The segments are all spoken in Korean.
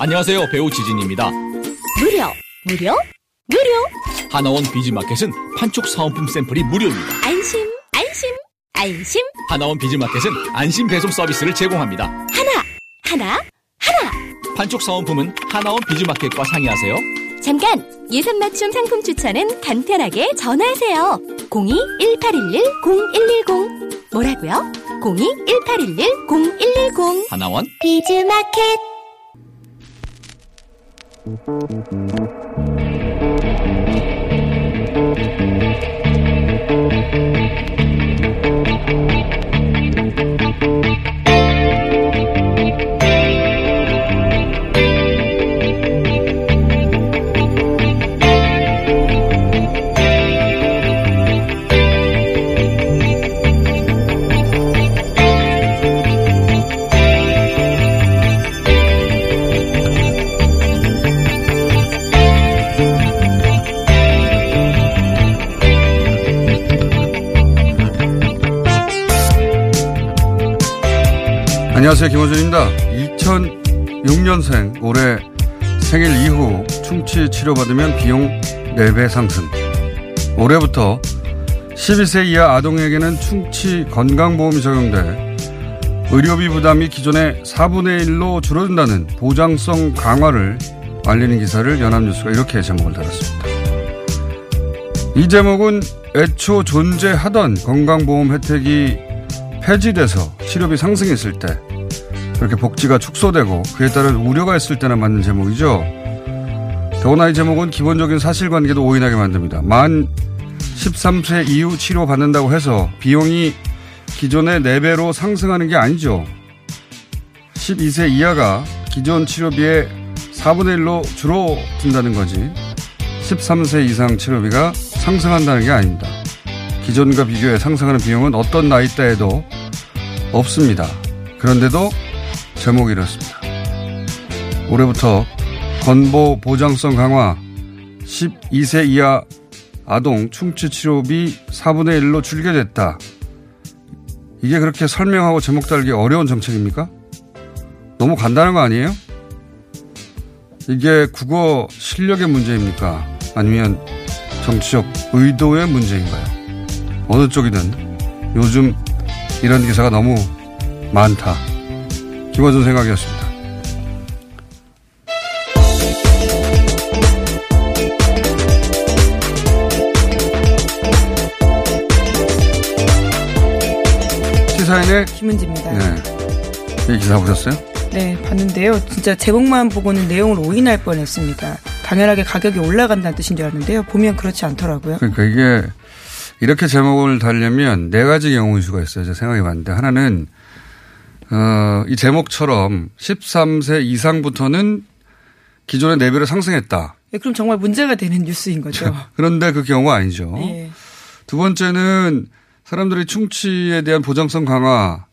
안녕하세요, 배우 지진입니다. 무료? 하나원 비즈마켓은 판촉 사은품 샘플이 무료입니다. 안심. 하나원 비즈마켓은 안심 배송 서비스를 제공합니다. 하나. 판촉 사은품은 하나원 비즈마켓과 상의하세요. 잠깐, 예산 맞춤 상품 추천은 간편하게 전화하세요. 02-1811-0110. 뭐라고요? 02-1811-0110. 하나원 비즈마켓. 안녕하세요, 김호준입니다. 2006년생 올해 생일 이후 충치 치료받으면 비용 4배 상승. 올해부터 12세 이하 아동에게는 충치 건강보험이 적용돼 의료비 부담이 기존의 4분의 1로 줄어든다는 보장성 강화를 알리는 기사를 연합뉴스가 이렇게 제목을 달았습니다. 이 제목은 애초 존재하던 건강보험 혜택이 폐지돼서 치료비 상승했을 때 그렇게 복지가 축소되고 그에 따른 우려가 있을 때나 맞는 제목이죠. 더구나 이 제목은 기본적인 사실관계도 오인하게 만듭니다. 만 13세 이후 치료받는다고 해서 비용이 기존의 4배로 상승하는 게 아니죠. 12세 이하가 기존 치료비의 4분의 1로 줄어든다는 거지 13세 이상 치료비가 상승한다는 게 아닙니다. 기존과 비교해 상승하는 비용은 어떤 나이대에도 없습니다. 그런데도 제목이 이렇습니다. 올해부터 건보 보장성 강화 12세 이하 아동 충치 치료비 4분의 1로 줄게 됐다. 이게 그렇게 설명하고 제목 달기 어려운 정책입니까? 너무 간단한 거 아니에요? 이게 국어 실력의 문제입니까? 아니면 정치적 의도의 문제인가요? 어느 쪽이든 요즘 이런 기사가 너무 많다. 김어준 생각이었습니다. 시사인의 김은지입니다. 네, 이 기사 보셨어요? 네, 봤는데요. 진짜 제목만 보고는 내용을 오인할 뻔했습니다. 당연하게 가격이 올라간다는 뜻인 줄 알았는데요. 보면 그렇지 않더라고요. 그러니까 이게 이렇게 제목을 달려면 네 가지 경우일 수가 있어요. 제가 생각해 봤는데 하나는 이 제목처럼 13세 이상부터는 기존의 4배로 상승했다. 예, 그럼 정말 문제가 되는 뉴스인 거죠. 그런데 그 경우가 아니죠. 예. 두 번째는 사람들이 충치에 대한 보장성 강화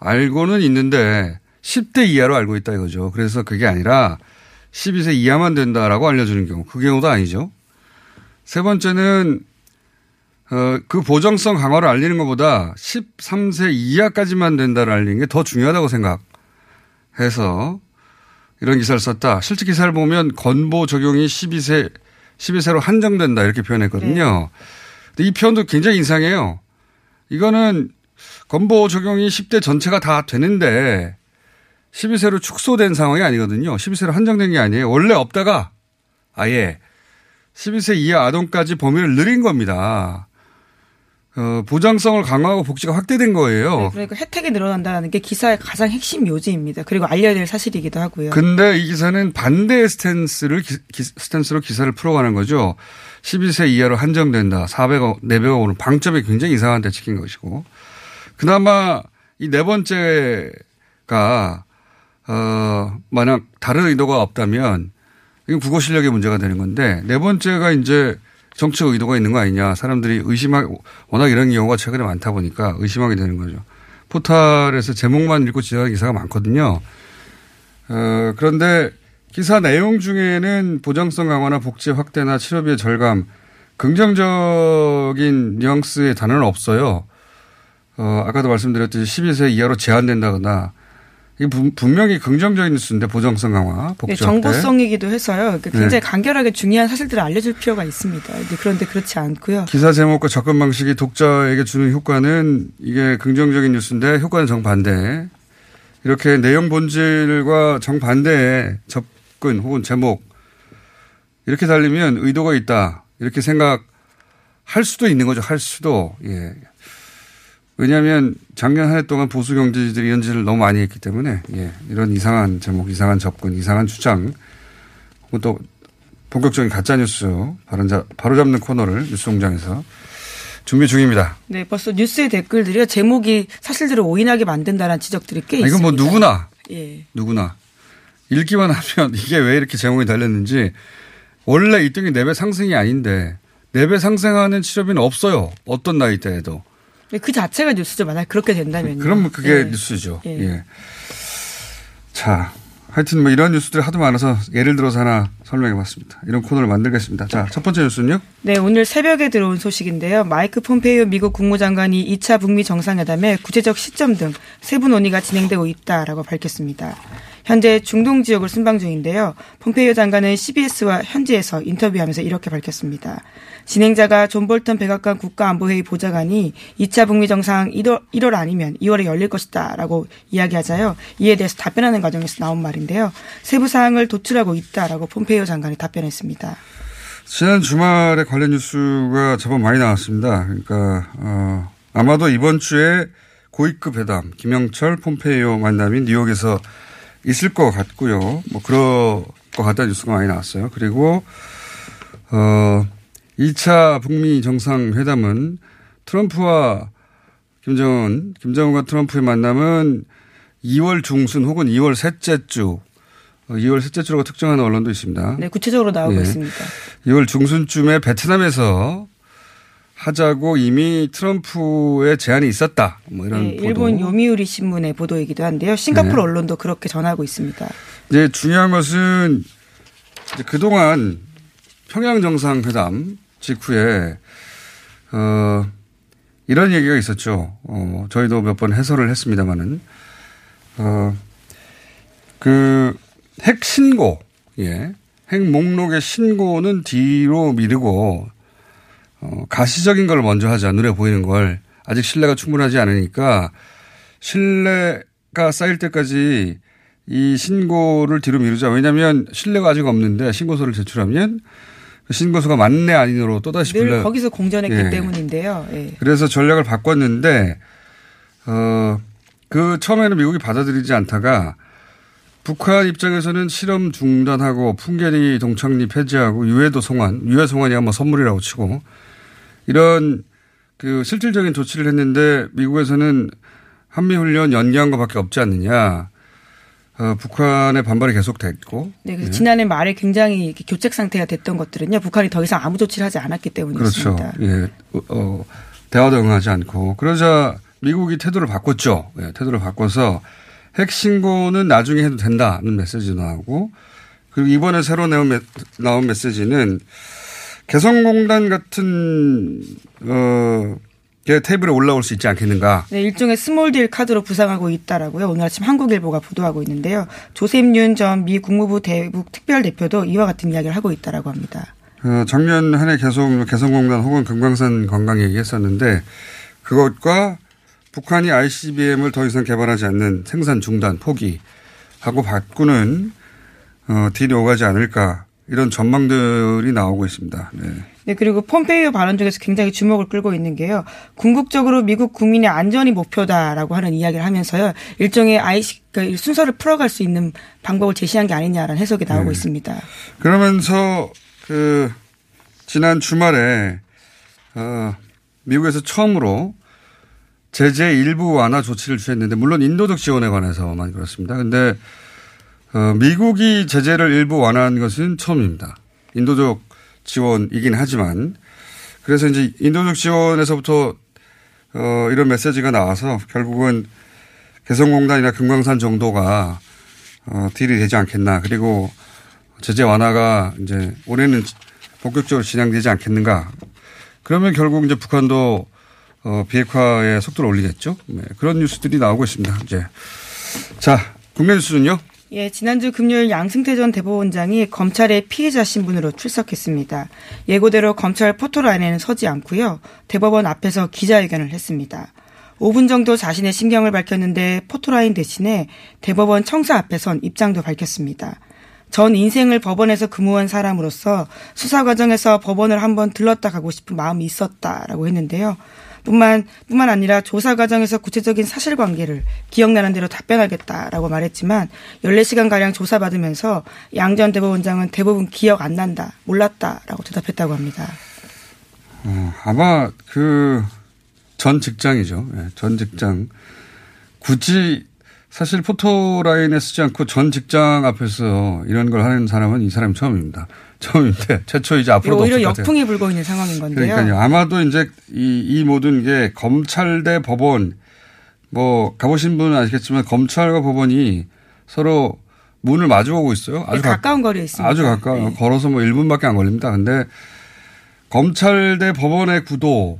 알고는 있는데 10대 이하로 알고 있다 이거죠. 그래서 그게 아니라 12세 이하만 된다라고 알려주는 경우. 그 경우도 아니죠. 세 번째는 그 보정성 강화를 알리는 것보다 13세 이하까지만 된다를 알리는 게 더 중요하다고 생각해서 이런 기사를 썼다. 실제 기사를 보면 건보 적용이 12세로 한정된다 이렇게 표현했거든요. 네. 근데 이 표현도 굉장히 인상해요. 이거는 건보 적용이 10대 전체가 다 되는데 12세로 축소된 상황이 아니거든요. 12세로 한정된 게 아니에요. 원래 없다가 아예 12세 이하 아동까지 범위를 늘린 겁니다. 보장성을 강화하고 복지가 확대된 거예요. 네, 그러니까 혜택이 늘어난다는 게 기사의 가장 핵심 요지입니다. 그리고 알려야 될 사실이기도 하고요. 근데 이 기사는 반대의 스탠스로 기사를 풀어가는 거죠. 12세 이하로 한정된다. 4배가, 4배가 오는 방점이 굉장히 이상한 데 찍힌 것이고. 그나마 이 네 번째가 만약 다른 의도가 없다면 이건 국어 실력의 문제가 되는 건데, 네 번째가 이제 정치 의도가 있는 거 아니냐. 사람들이 의심하고, 워낙 이런 경우가 최근에 많다 보니까 의심하게 되는 거죠. 포털에서 제목만 읽고 지나가는 기사가 많거든요. 그런데 기사 내용 중에는 보장성 강화나 복지 확대나 치료비의 절감, 긍정적인 뉘앙스의 단어는 없어요. 아까도 말씀드렸듯이 12세 이하로 제한된다거나, 이 분명히 긍정적인 뉴스인데, 보정성 강화, 복지. 네, 정보성이기도 해서요. 굉장히 네. 간결하게 중요한 사실들을 알려줄 필요가 있습니다. 그런데 그렇지 않고요. 기사 제목과 접근 방식이 독자에게 주는 효과는, 이게 긍정적인 뉴스인데 효과는 정반대. 이렇게 내용 본질과 정반대의 접근 혹은 제목, 이렇게 달리면 의도가 있다, 이렇게 생각할 수도 있는 거죠. 할 수도. 예. 왜냐하면 작년 한 해 동안 보수 경제지들이 이런 짓을 너무 많이 했기 때문에, 예, 이런 이상한 제목, 이상한 접근, 이상한 주장, 또 본격적인 가짜뉴스 바로잡는 코너를 뉴스공장에서 준비 중입니다. 네, 벌써 뉴스의 댓글들이요. 제목이 사실대로 오인하게 만든다는 지적들이 꽤 있습니다. 이건 뭐 누구나, 예, 누구나 읽기만 하면 이게 왜 이렇게 제목이 달렸는지, 원래 2등이 4배 상승이 아닌데 4배 상승하는 치료비는 없어요. 어떤 나이대에도. 그 자체가 뉴스죠. 만약 그렇게 된다면. 그럼 그게 예. 뉴스죠. 예. 예. 자, 하여튼 뭐 이런 뉴스들이 하도 많아서 예를 들어서 하나 설명해 봤습니다. 이런 코너를 만들겠습니다. 자, 첫 번째 뉴스는요? 네, 오늘 새벽에 들어온 소식인데요. 마이크 폼페이오 미국 국무장관이 2차 북미 정상회담에 구체적 시점 등 세부 논의가 진행되고 있다라고 밝혔습니다. 현재 중동 지역을 순방 중인데요. 폼페이오 장관은 CBS와 현지에서 인터뷰하면서 이렇게 밝혔습니다. 진행자가 존 볼턴 백악관 국가안보회의 보좌관이 2차 북미 정상 1월 아니면 2월에 열릴 것이다 라고 이야기하자요. 이에 대해서 답변하는 과정에서 나온 말인데요. 세부 사항을 도출하고 있다라고 폼페이오 장관이 답변했습니다. 지난 주말에 관련 뉴스가 제법 많이 나왔습니다. 그러니까 아마도 이번 주에 고위급 회담, 김영철 폼페이오 만남이 뉴욕에서 있을 것 같고요. 뭐 그럴 것 같다는 뉴스가 많이 나왔어요. 그리고 2차 북미 정상회담은 트럼프와 김정은과 트럼프의 만남은 2월 중순 혹은 2월 셋째 주, 2월 셋째 주라고 특정하는 언론도 있습니다. 네, 구체적으로 나오고 예. 있습니다. 2월 중순쯤에 베트남에서 하자고 이미 트럼프의 제안이 있었다. 뭐 이런 네, 일본 보도. 요미우리 신문의 보도이기도 한데요. 싱가포르 네. 언론도 그렇게 전하고 있습니다. 이제 중요한 것은 이제 그동안 평양 정상회담 직후에 이런 얘기가 있었죠. 저희도 몇 번 해설을 했습니다마는 그 핵 신고, 예, 핵 목록의 신고는 뒤로 미루고. 가시적인 걸 먼저 하자. 눈에 보이는 걸. 아직 신뢰가 충분하지 않으니까 신뢰가 쌓일 때까지 이 신고를 뒤로 미루자. 왜냐하면 신뢰가 아직 없는데 신고서를 제출하면 신고서가 맞네 아니로 또다시 늘 거기서 공전했기 예. 때문인데요. 예. 그래서 전략을 바꿨는데 그 처음에는 미국이 받아들이지 않다가 북한 입장에서는 실험 중단하고 풍계리 동창리 폐지하고 유해도 송환, 유해 송환이야 뭐 선물이라고 치고 이런 그 실질적인 조치를 했는데 미국에서는 한미훈련 연기한 것밖에 없지 않느냐. 북한의 반발이 계속됐고. 네, 그래서 네. 지난해 말에 굉장히 교착 상태가 됐던 것들은요. 북한이 더 이상 아무 조치를 하지 않았기 때문이었습니다. 그렇죠. 예, 대화도 응하지 않고. 그러자 미국이 태도를 바꿨죠. 예, 태도를 바꿔서 핵 신고는 나중에 해도 된다는 메시지도 나오고 그리고 이번에 새로 나온 메시지는 개성공단 같은 게 테이블에 올라올 수 있지 않겠는가. 네, 일종의 스몰딜 카드로 부상하고 있다라고요. 오늘 아침 한국일보가 보도하고 있는데요. 조셉윤 전 미 국무부 대북 특별대표도 이와 같은 이야기를 하고 있다라고 합니다. 작년 한 해 계속 개성공단 혹은 금강산 관광 얘기했었는데 그것과 북한이 ICBM을 더 이상 개발하지 않는 생산 중단 포기하고 바꾸는 딜이 오가지 않을까 이런 전망들이 나오고 있습니다. 네. 네, 그리고 폼페이오 발언 중에서 굉장히 주목을 끌고 있는 게요. 궁극적으로 미국 국민의 안전이 목표다라고 하는 이야기를 하면서요. 일종의 그러니까 순서를 풀어갈 수 있는 방법을 제시한 게 아니냐라는 해석이 나오고 네. 있습니다. 그러면서 그 지난 주말에 미국에서 처음으로 제재 일부 완화 조치를 취했는데 물론 인도적 지원에 관해서만 그렇습니다. 그런데 미국이 제재를 일부 완화한 것은 처음입니다. 인도적 지원이긴 하지만 그래서 이제 인도적 지원에서부터 이런 메시지가 나와서 결국은 개성공단이나 금강산 정도가 딜이 되지 않겠나. 그리고 제재 완화가 이제 올해는 본격적으로 진행되지 않겠는가. 그러면 결국 이제 북한도 비핵화의 속도를 올리겠죠. 네, 그런 뉴스들이 나오고 있습니다. 이제 자, 국내 뉴스는요. 예, 지난주 금요일 양승태 전 대법원장이 검찰의 피해자 신분으로 출석했습니다. 예고대로 검찰 포털 안에는 서지 않고요. 대법원 앞에서 기자회견을 했습니다. 5분 정도 자신의 심경을 밝혔는데 포토라인 대신에 대법원 청사 앞에 선 입장도 밝혔습니다. 전 인생을 법원에서 근무한 사람으로서 수사 과정에서 법원을 한번 들렀다 가고 싶은 마음이 있었다라고 했는데요. 뿐만 아니라 조사 과정에서 구체적인 사실관계를 기억나는 대로 답변하겠다라고 말했지만 14시간가량 조사받으면서 양 전 대법원장은 대부분 기억 안 난다, 몰랐다라고 대답했다고 합니다. 아마 그 전 직장이죠. 네, 전 직장. 굳이 사실 포토라인에 쓰지 않고 전 직장 앞에서 이런 걸 하는 사람은 이 사람이 처음입니다. 처음인데 최초이자 앞으로도 없을 것 같아요. 오히려 역풍이 불고 있는 상황인 건데요. 그러니까요. 아마도 이제 이 모든 게 검찰 대 법원 뭐 가보신 분은 아시겠지만 검찰과 법원이 서로 문을 마주보고 있어요. 아주 네, 가까운 거리에 있습니다. 아주 가까워. 네. 걸어서 뭐 1분밖에 안 걸립니다. 근데 검찰 대 법원의 구도로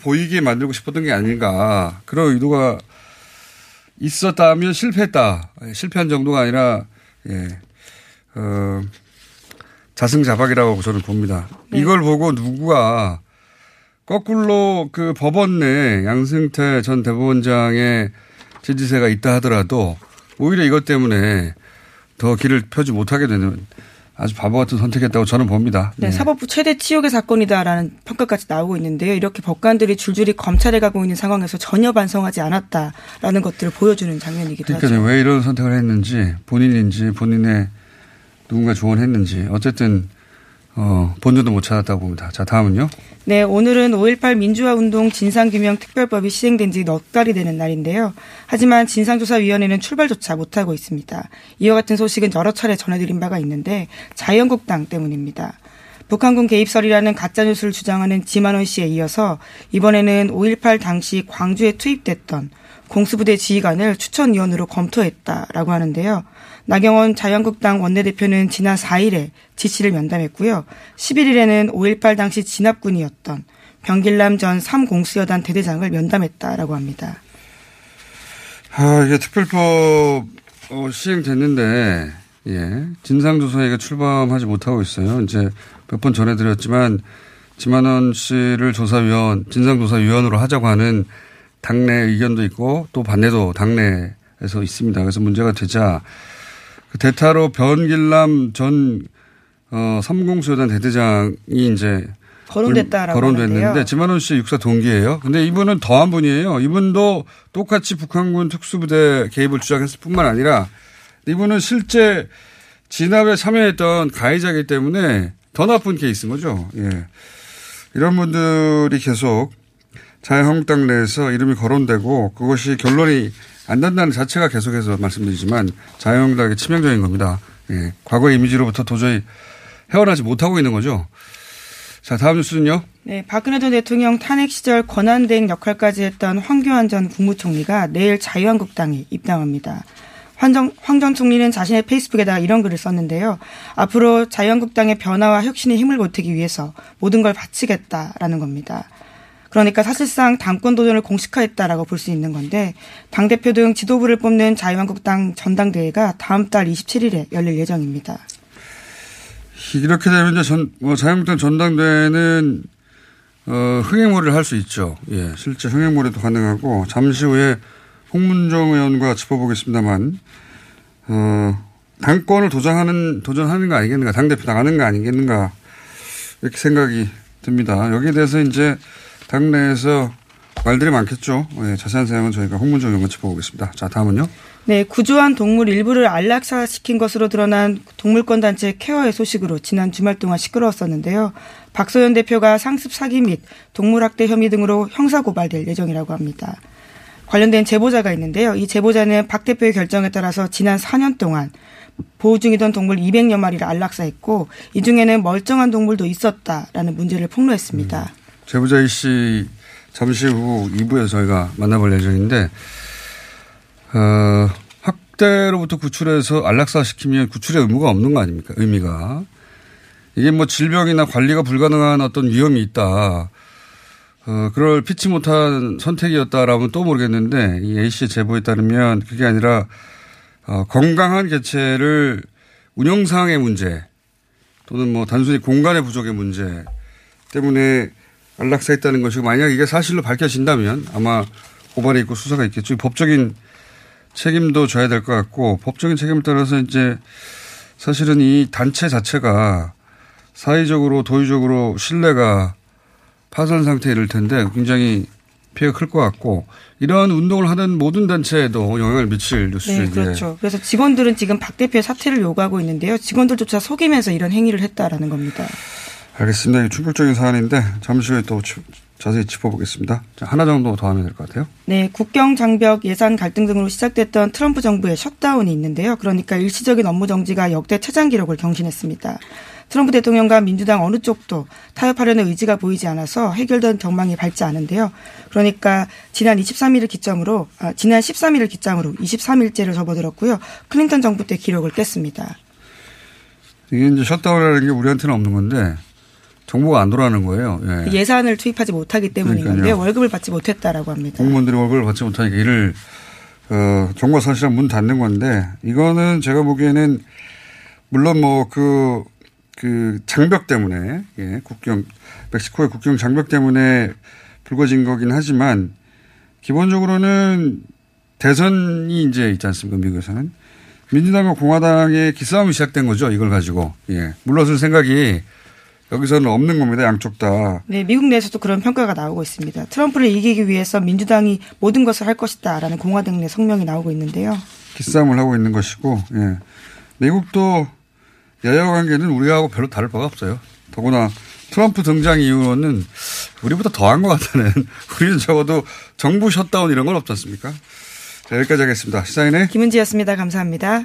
보이게 만들고 싶었던 게 아닌가. 그런 의도가 있었다면 실패했다. 실패한 정도가 아니라 자승자박이라고 저는 봅니다. 네. 이걸 보고 누구가 거꾸로 그 법원 내 양승태 전 대법원장의 지지세가 있다 하더라도 오히려 이것 때문에 더 길을 펴지 못하게 되는 아주 바보 같은 선택했다고 저는 봅니다. 네, 네. 사법부 최대 치욕의 사건이다라는 평가까지 나오고 있는데요. 이렇게 법관들이 줄줄이 검찰에 가고 있는 상황에서 전혀 반성하지 않았다라는 것들을 보여주는 장면이기도 하죠. 그러니까 왜 이런 선택을 했는지 본인인지 본인의 누군가 조언했는지 어쨌든 본전도 못 찾았다고 봅니다. 자, 다음은요. 네, 오늘은 5.18 민주화운동 진상규명특별법이 시행된 지 넉 달이 되는 날인데요. 하지만 진상조사위원회는 출발조차 못하고 있습니다. 이와 같은 소식은 여러 차례 전해드린 바가 있는데 자유한국당 때문입니다. 북한군 개입설이라는 가짜뉴스를 주장하는 지만원 씨에 이어서 이번에는 5.18 당시 광주에 투입됐던 공수부대 지휘관을 추천위원으로 검토했다라고 하는데요. 나경원 자유한국당 원내대표는 지난 4일에 지시를 면담했고요. 11일에는 5.18 당시 진압군이었던 병길남 전 3공수여단 대대장을 면담했다라고 합니다. 아, 이게 특별법 시행됐는데 예, 진상조사위가 출범하지 못하고 있어요. 이제 몇 번 전해드렸지만 지만원 씨를 조사위원, 진상조사위원으로 하자고 하는 당내 의견도 있고 또 반대도 당내에서 있습니다. 그래서 문제가 되자 대타로 병길남 전 3공수여단 대대장이 이제 거론됐는데 지만원 씨 육사 동기예요. 근데 이분은 더한 분이에요. 이분도 똑같이 북한군 특수부대 개입을 주장했을 뿐만 아니라 이분은 실제 진압에 참여했던 가해자이기 때문에 더 나쁜 케이스인 거죠. 예. 이런 분들이 계속 자유한국당 내에서 이름이 거론되고 그것이 결론이 안 난다는 자체가 계속해서 말씀드리지만 자유한국당의 치명적인 겁니다. 예. 과거의 이미지로부터 도저히 헤어나지 못하고 있는 거죠. 자, 다음 뉴스는요. 네, 박근혜 전 대통령 탄핵 시절 권한대행 역할까지 했던 황교안 전 국무총리가 내일 자유한국당에 입당합니다. 황 전 총리는 자신의 페이스북에다 이런 글을 썼는데요. 앞으로 자유한국당의 변화와 혁신에 힘을 보태기 위해서 모든 걸 바치겠다라는 겁니다. 그러니까 사실상 당권 도전을 공식화했다라고 볼 수 있는 건데 당대표 등 지도부를 뽑는 자유한국당 전당대회가 다음 달 27일에 열릴 예정입니다. 이렇게 되면 이제 자유한국당 전당대회는 흥행몰이를 할 수 있죠. 예, 실제 흥행몰이도 가능하고 잠시 후에 홍문종 의원과 짚어보겠습니다만 당권을 도전하는 거 아니겠는가, 당대표 나가는 거 아니겠는가 이렇게 생각이 듭니다. 여기에 대해서 이제 당내에서 말들이 많겠죠. 네, 자세한 사항은 저희가 홍문종 연구 짚어보겠습니다. 자, 다음은요. 네, 구조한 동물 일부를 안락사시킨 것으로 드러난 동물권단체 케어의 소식으로 지난 주말 동안 시끄러웠었는데요. 박소연 대표가 상습 사기 및 동물학대 혐의 등으로 형사고발될 예정이라고 합니다. 관련된 제보자가 있는데요. 이 제보자는 박 대표의 결정에 따라서 지난 4년 동안 보호 중이던 동물 200여 마리를 안락사했고 이 중에는 멀쩡한 동물도 있었다라는 문제를 폭로했습니다. 제보자 이 씨 잠시 후 2부에서 저희가 만나볼 예정인데 학대로부터 구출해서 안락사시키면 구출의 의무가 없는 거 아닙니까? 의미가. 이게 뭐 질병이나 관리가 불가능한 어떤 위험이 있다. 그럴 피치 못한 선택이었다라면 또 모르겠는데 이 A씨의 제보에 따르면 그게 아니라 건강한 개체를 운영상의 문제 또는 뭐 단순히 공간의 부족의 문제 때문에 안락사했다는 것이고 만약 이게 사실로 밝혀진다면 아마 고발이 있고 수사가 있겠죠. 법적인 책임도 져야 될 것 같고 법적인 책임을 따라서 이제 사실은 이 단체 자체가 사회적으로 도의적으로 신뢰가 파산 상태일 텐데 굉장히 피해가 클 것 같고 이러한 운동을 하는 모든 단체에도 영향을 미칠 뉴스인데. 네, 그렇죠. 그래서 직원들은 지금 박 대표의 사퇴를 요구하고 있는데요. 직원들조차 속이면서 이런 행위를 했다라는 겁니다. 알겠습니다. 충격적인 사안인데 잠시 후에 또 자세히 짚어보겠습니다. 자, 하나 정도 더 하면 될 것 같아요. 네, 국경 장벽 예산 갈등 등으로 시작됐던 트럼프 정부의 셧다운이 있는데요. 그러니까 일시적인 업무 정지가 역대 최장 기록을 경신했습니다. 트럼프 대통령과 민주당 어느 쪽도 타협하려는 의지가 보이지 않아서 해결된 전망이 밝지 않은데요. 그러니까 지난 13일을 기점으로 23일째를 접어들었고요. 클린턴 정부 때 기록을 깼습니다. 이게 이제 셧다운이라는 게 우리한테는 없는 건데 정보가 안 돌아가는 거예요. 예. 예산을 투입하지 못하기 때문인 건데 월급을 받지 못했다라고 합니다. 공무원들이 월급을 받지 못하니까 이를 정부가 사실상 문 닫는 건데 이거는 제가 보기에는 물론 뭐 그 장벽 때문에 멕시코의 국경 장벽 때문에 불거진 거긴 하지만 기본적으로는 대선이 이제 있지 않습니까? 미국에서는 민주당과 공화당의 기싸움이 시작된 거죠. 이걸 가지고 물러설 생각이 여기서는 없는 겁니다. 양쪽 다. 네, 미국 내에서도 그런 평가가 나오고 있습니다. 트럼프를 이기기 위해서 민주당이 모든 것을 할 것이다라는 공화당 내 성명이 나오고 있는데요. 기싸움을 하고 있는 것이고 예. 미국도 여야 관계는 우리하고 별로 다를 바가 없어요. 더구나 트럼프 등장 이후는 우리보다 더한 것 같다는 우리는 적어도 정부 셧다운 이런 건 없지 않습니까? 자, 여기까지 하겠습니다. 시사인의 김은지였습니다. 감사합니다.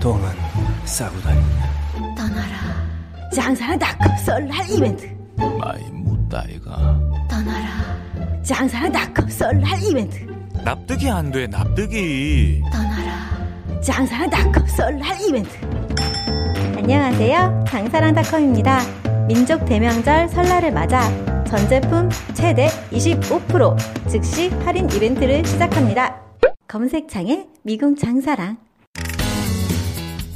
동안 싸고 다닌다. 떠나라. 장사는 닷컴 설날 이벤트. 마이 못다이가. 떠나라. 장사는 닷컴 설날 이벤트. 납득이 안 돼, 납득이. 떠나라. 장사는 닷컴 설날 이벤트. 안녕하세요. 장사랑닷컴입니다. 민족 대명절 설날을 맞아 전 제품 최대 25% 즉시 할인 이벤트를 시작합니다. 검색창에 미궁 장사랑.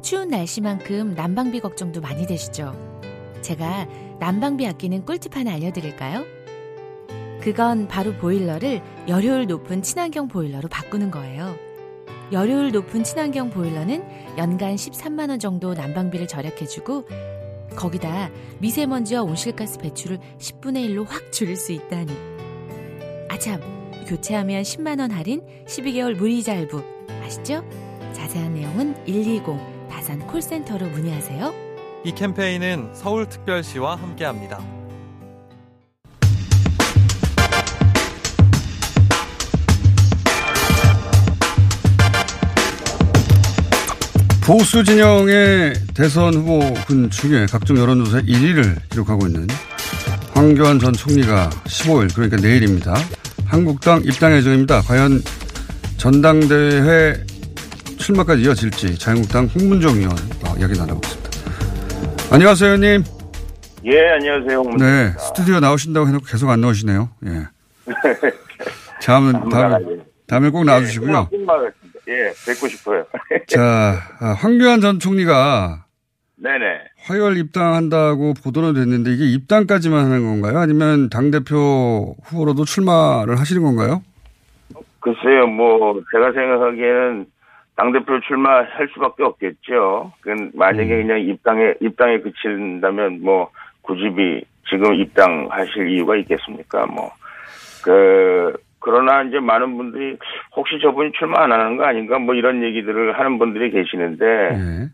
추운 날씨만큼 난방비 걱정도 많이 되시죠? 제가 난방비 아끼는 꿀팁 하나 알려드릴까요? 그건 바로 보일러를 열효율 높은 친환경 보일러로 바꾸는 거예요. 열효율 높은 친환경 보일러는 연간 13만 원 정도 난방비를 절약해주고 거기다 미세먼지와 온실가스 배출을 10분의 1로 확 줄일 수 있다니. 아참, 교체하면 10만 원 할인 12개월 무이자 할부 아시죠? 자세한 내용은 120 다산 콜센터로 문의하세요. 이 캠페인은 서울특별시와 함께합니다. 보수 진영의 대선 후보군 중에 각종 여론조사에 1위를 기록하고 있는 황교안 전 총리가 15일, 그러니까 내일입니다. 한국당 입당 예정입니다. 과연 전당대회 출마까지 이어질지 자유한국당 홍문종 의원 이야기 나눠보겠습니다. 안녕하세요, 의원님. 예, 안녕하세요, 홍문종입니다. 네, 스튜디오 나오신다고 해놓고 계속 안 나오시네요. 예. 다음에 꼭 나와주시고요. 예, 뵙고 싶어요. 자, 황교안 전 총리가 네네. 화요일 입당한다고 보도는 됐는데 이게 입당까지만 하는 건가요? 아니면 당대표 후보로도 출마를 하시는 건가요? 글쎄요, 뭐 제가 생각하기에는 당대표 출마할 수밖에 없겠죠. 만약에 그냥 입당에 그친다면 뭐 굳이 지금 입당하실 이유가 있겠습니까? 뭐 그러나 이제 많은 분들이 혹시 저분이 출마 안 하는 거 아닌가 뭐 이런 얘기들을 하는 분들이 계시는데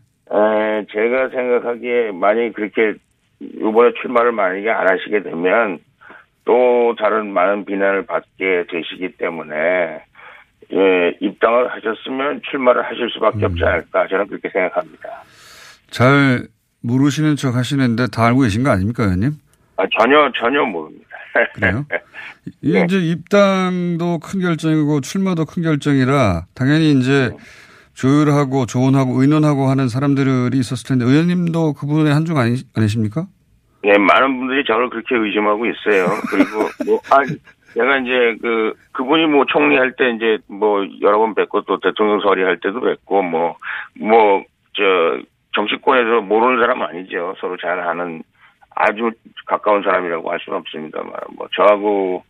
제가 생각하기에 만약에 그렇게 이번에 출마를 만약에 안 하시게 되면 또 다른 많은 비난을 받게 되시기 때문에 입당을 하셨으면 출마를 하실 수밖에 없지 않을까 저는 그렇게 생각합니다. 잘 모르시는 척 하시는데 다 알고 계신 거 아닙니까, 의원님? 전혀 모릅니다. 그래요? 네. 이제 입당도 큰 결정이고 출마도 큰 결정이라 당연히 이제 조율하고 조언하고 의논하고 하는 사람들이 있었을 텐데 의원님도 그 부분에 한중 아니십니까? 네, 많은 분들이 저를 그렇게 의심하고 있어요. 그리고 제가 이제 그분이 뭐 총리할 때 이제 뭐 여러 번 뵙고 또 대통령 서리할 때도 뵙고 정치권에서 모르는 사람은 아니죠. 서로 잘 아는. 아주 가까운 사람이라고 할 수는 없습니다만, 뭐, 저하고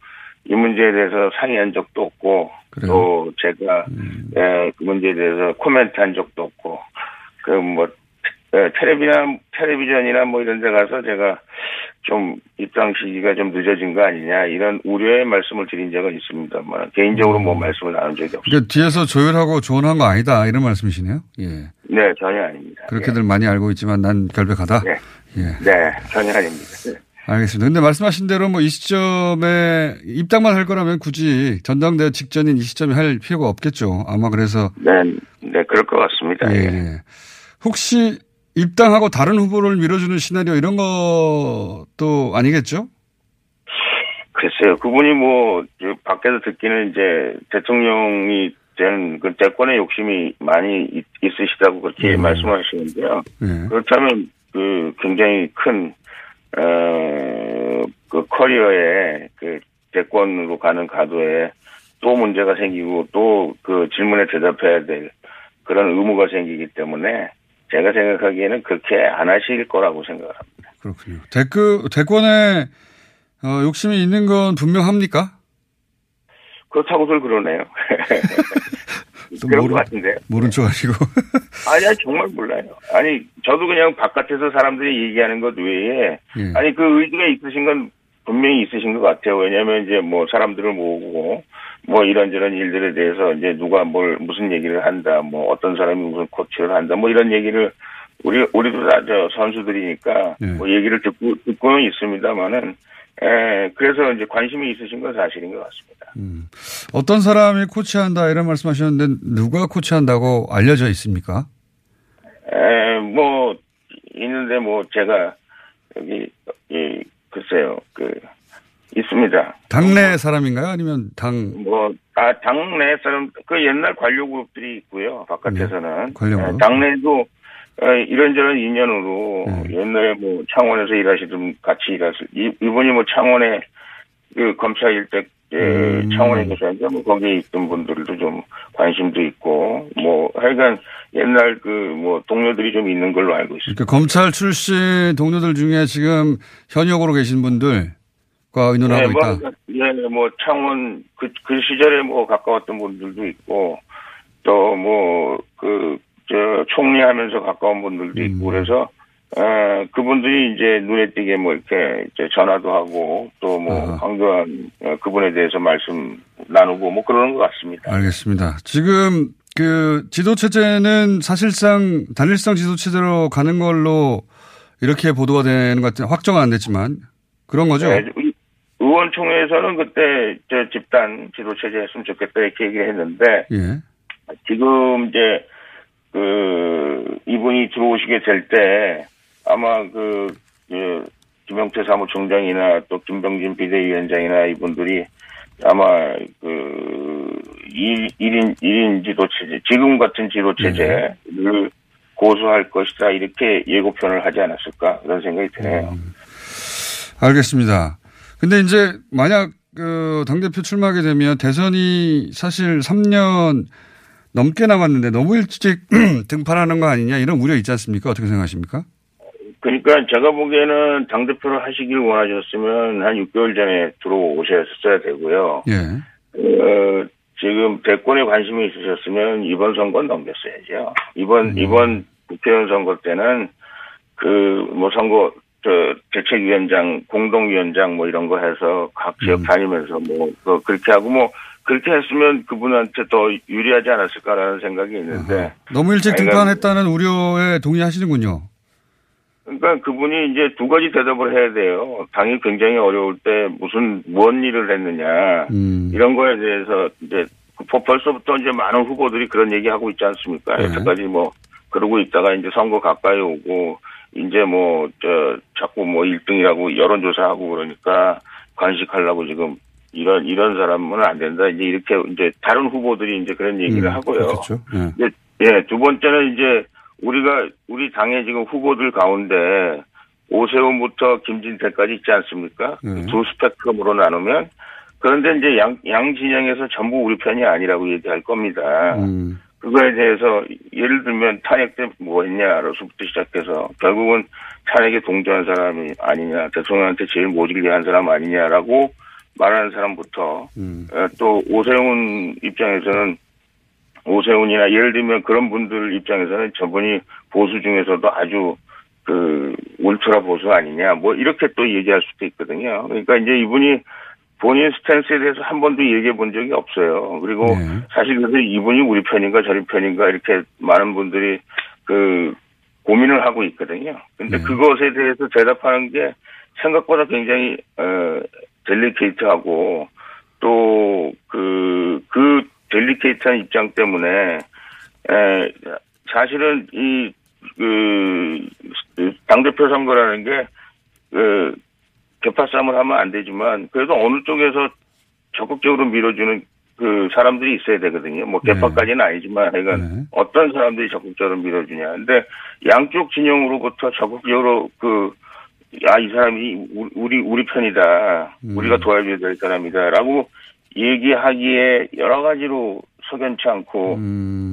이 문제에 대해서 상의한 적도 없고, 그래요? 또 제가, 그 문제에 대해서 코멘트 한 적도 없고, 텔레비전이나 뭐 이런 데 가서 제가 좀 입당 시기가 좀 늦어진 거 아니냐, 이런 우려의 말씀을 드린 적은 있습니다만, 개인적으로 뭐 말씀을 나눈 적이 없습니다. 그러니까 뒤에서 조율하고 조언한 거 아니다, 이런 말씀이시네요? 예. 네, 전혀 아닙니다. 그렇게들 많이 알고 있지만 난 결백하다? 네. 예. 네, 전혀 아닙니다. 네. 알겠습니다. 근데 말씀하신 대로 뭐 이 시점에 입당만 할 거라면 굳이 전당대회 직전인 이 시점에 할 필요가 없겠죠. 아마 그래서. 네, 그럴 것 같습니다. 예. 예. 혹시 입당하고 다른 후보를 밀어주는 시나리오 이런 것도 아니겠죠? 글쎄요. 그분이 뭐, 밖에서 듣기는 이제 대통령이 된 그 대권의 욕심이 많이 있으시다고 그렇게 말씀하시는데요. 예. 그렇다면 그 굉장히 큰 그 커리어에 그 대권으로 가는 가도에 또 문제가 생기고 또 그 질문에 대답해야 될 그런 의무가 생기기 때문에 제가 생각하기에는 그렇게 안 하실 거라고 생각합니다. 그렇군요. 대권에 욕심이 있는 건 분명합니까? 그렇다고들 그러네요. 그런 것 같은데요. 모른 척 하시고. 아니, 정말 몰라요. 아니, 저도 그냥 바깥에서 사람들이 얘기하는 것 외에, 그 의지가 있으신 건 분명히 있으신 것 같아요. 왜냐면 이제 뭐 사람들을 모으고, 뭐 이런저런 일들에 대해서 이제 누가 무슨 얘기를 한다, 뭐 어떤 사람이 무슨 코치를 한다, 뭐 이런 얘기를, 우리도 다 저 선수들이니까, 뭐 얘기를 듣고는 있습니다만은, 그래서 이제 관심이 있으신 건 사실인 것 같습니다. 어떤 사람이 코치한다 이런 말씀하셨는데 누가 코치한다고 알려져 있습니까? 뭐 있는데 뭐 제가 여기 글쎄요 있습니다. 당내 사람인가요? 아니면 당내 사람 옛날 관료 그룹들이 있고요. 바깥에서는 관료 당내도. 이런저런 인연으로 옛날에 뭐 창원에서 일하시던 같이 일하실 이분이 뭐 창원에 그 검찰일 때 창원에 계셨는데 뭐 거기에 있던 분들도 좀 관심도 있고 뭐 하여간 옛날 동료들이 좀 있는 걸로 알고 있습니다. 그러니까 검찰 출신 동료들 중에 지금 현역으로 계신 분들. 의논하고 있다. 창원 그 시절에 뭐 가까웠던 분들도 있고 또 뭐 총리하면서 가까운 분들도 있고 그래서 그분들이 이제 눈에 띄게 이렇게 전화도 하고 또 황교안 그분에 대해서 말씀 나누고 그러는 것 같습니다. 알겠습니다. 지금 지도 체제는 사실상 단일성 지도 체제로 가는 걸로 이렇게 보도가 되는 것 같아요. 확정은 안 됐지만 그런 거죠. 네. 의원총회에서는 그때 집단 지도 체제 했으면 좋겠다 이렇게 얘기를 했는데 지금 이제 이분이 들어오시게 될 때 아마 김영태 사무총장이나 또 김병진 비대위원장이나 이분들이 아마 1인 지도체제, 지금 같은 지도체제를 고수할 것이다, 이렇게 예고편을 하지 않았을까, 그런 생각이 드네요. 알겠습니다. 근데 이제 만약 당대표 출마하게 되면 대선이 사실 3년 넘게 남았는데 너무 일찍 등판하는 거 아니냐, 이런 우려 있지 않습니까? 어떻게 생각하십니까? 그러니까 제가 보기에는 당대표를 하시길 원하셨으면 한 6개월 전에 들어오셨어야 되고요. 예. 지금 대권에 관심이 있으셨으면 이번 선거는 넘겼어야죠. 이번 국회의원 선거 때는 선거, 대책위원장, 공동위원장 이런 거 해서 각 지역 다니면서 그렇게 하고 그렇게 했으면 그분한테 더 유리하지 않았을까라는 생각이 있는데. 아하. 너무 일찍 등판했다는 우려에 동의하시는군요. 그러니까 그분이 이제 두 가지 대답을 해야 돼요. 당이 굉장히 어려울 때 무슨 일을 했느냐. 이런 거에 대해서 이제 벌써부터 이제 많은 후보들이 그런 얘기하고 있지 않습니까? 네. 여태까지 그러고 있다가 이제 선거 가까이 오고 이제 자꾸 1등이라고 여론조사하고 그러니까 관식하려고 지금 이런 사람은 안 된다. 이제 이렇게 이제 다른 후보들이 이제 그런 얘기를 하고요. 그렇죠. 네. 예, 두 번째는 이제 우리 당의 지금 후보들 가운데 오세훈부터 김진태까지 있지 않습니까? 두 스펙트럼으로 나누면. 그런데 이제 양 진영에서 전부 우리 편이 아니라고 얘기할 겁니다. 그거에 대해서 예를 들면 탄핵 때 뭐 했냐로서부터 시작해서 결국은 탄핵에 동조한 사람이 아니냐, 대통령한테 제일 모질게 한 사람 아니냐라고 말하는 사람부터 또 오세훈 입장에서는 오세훈이나 예를 들면 그런 분들 입장에서는 저분이 보수 중에서도 아주 울트라 보수 아니냐, 이렇게 또 얘기할 수도 있거든요. 그러니까 이제 이분이 본인 스탠스에 대해서 한 번도 얘기해 본 적이 없어요. 그리고 사실 그래서 이분이 우리 편인가 저리 편인가 이렇게 많은 분들이 고민을 하고 있거든요. 근데 그것에 대해서 대답하는 게 생각보다 굉장히, 델리케이트하고 또 델리케이트한 입장 때문에 사실은 당대표 선거라는 게 개파싸움을 하면 안 되지만 그래도 어느 쪽에서 적극적으로 밀어주는 사람들이 있어야 되거든요. 개파까지는 아니지만 그러니까 어떤 사람들이 적극적으로 밀어주냐. 근데 양쪽 진영으로부터 적극적으로 이 사람이 우리 편이다. 우리가 도와줘야 될 사람이다라고 얘기하기에 여러 가지로 석연치 않고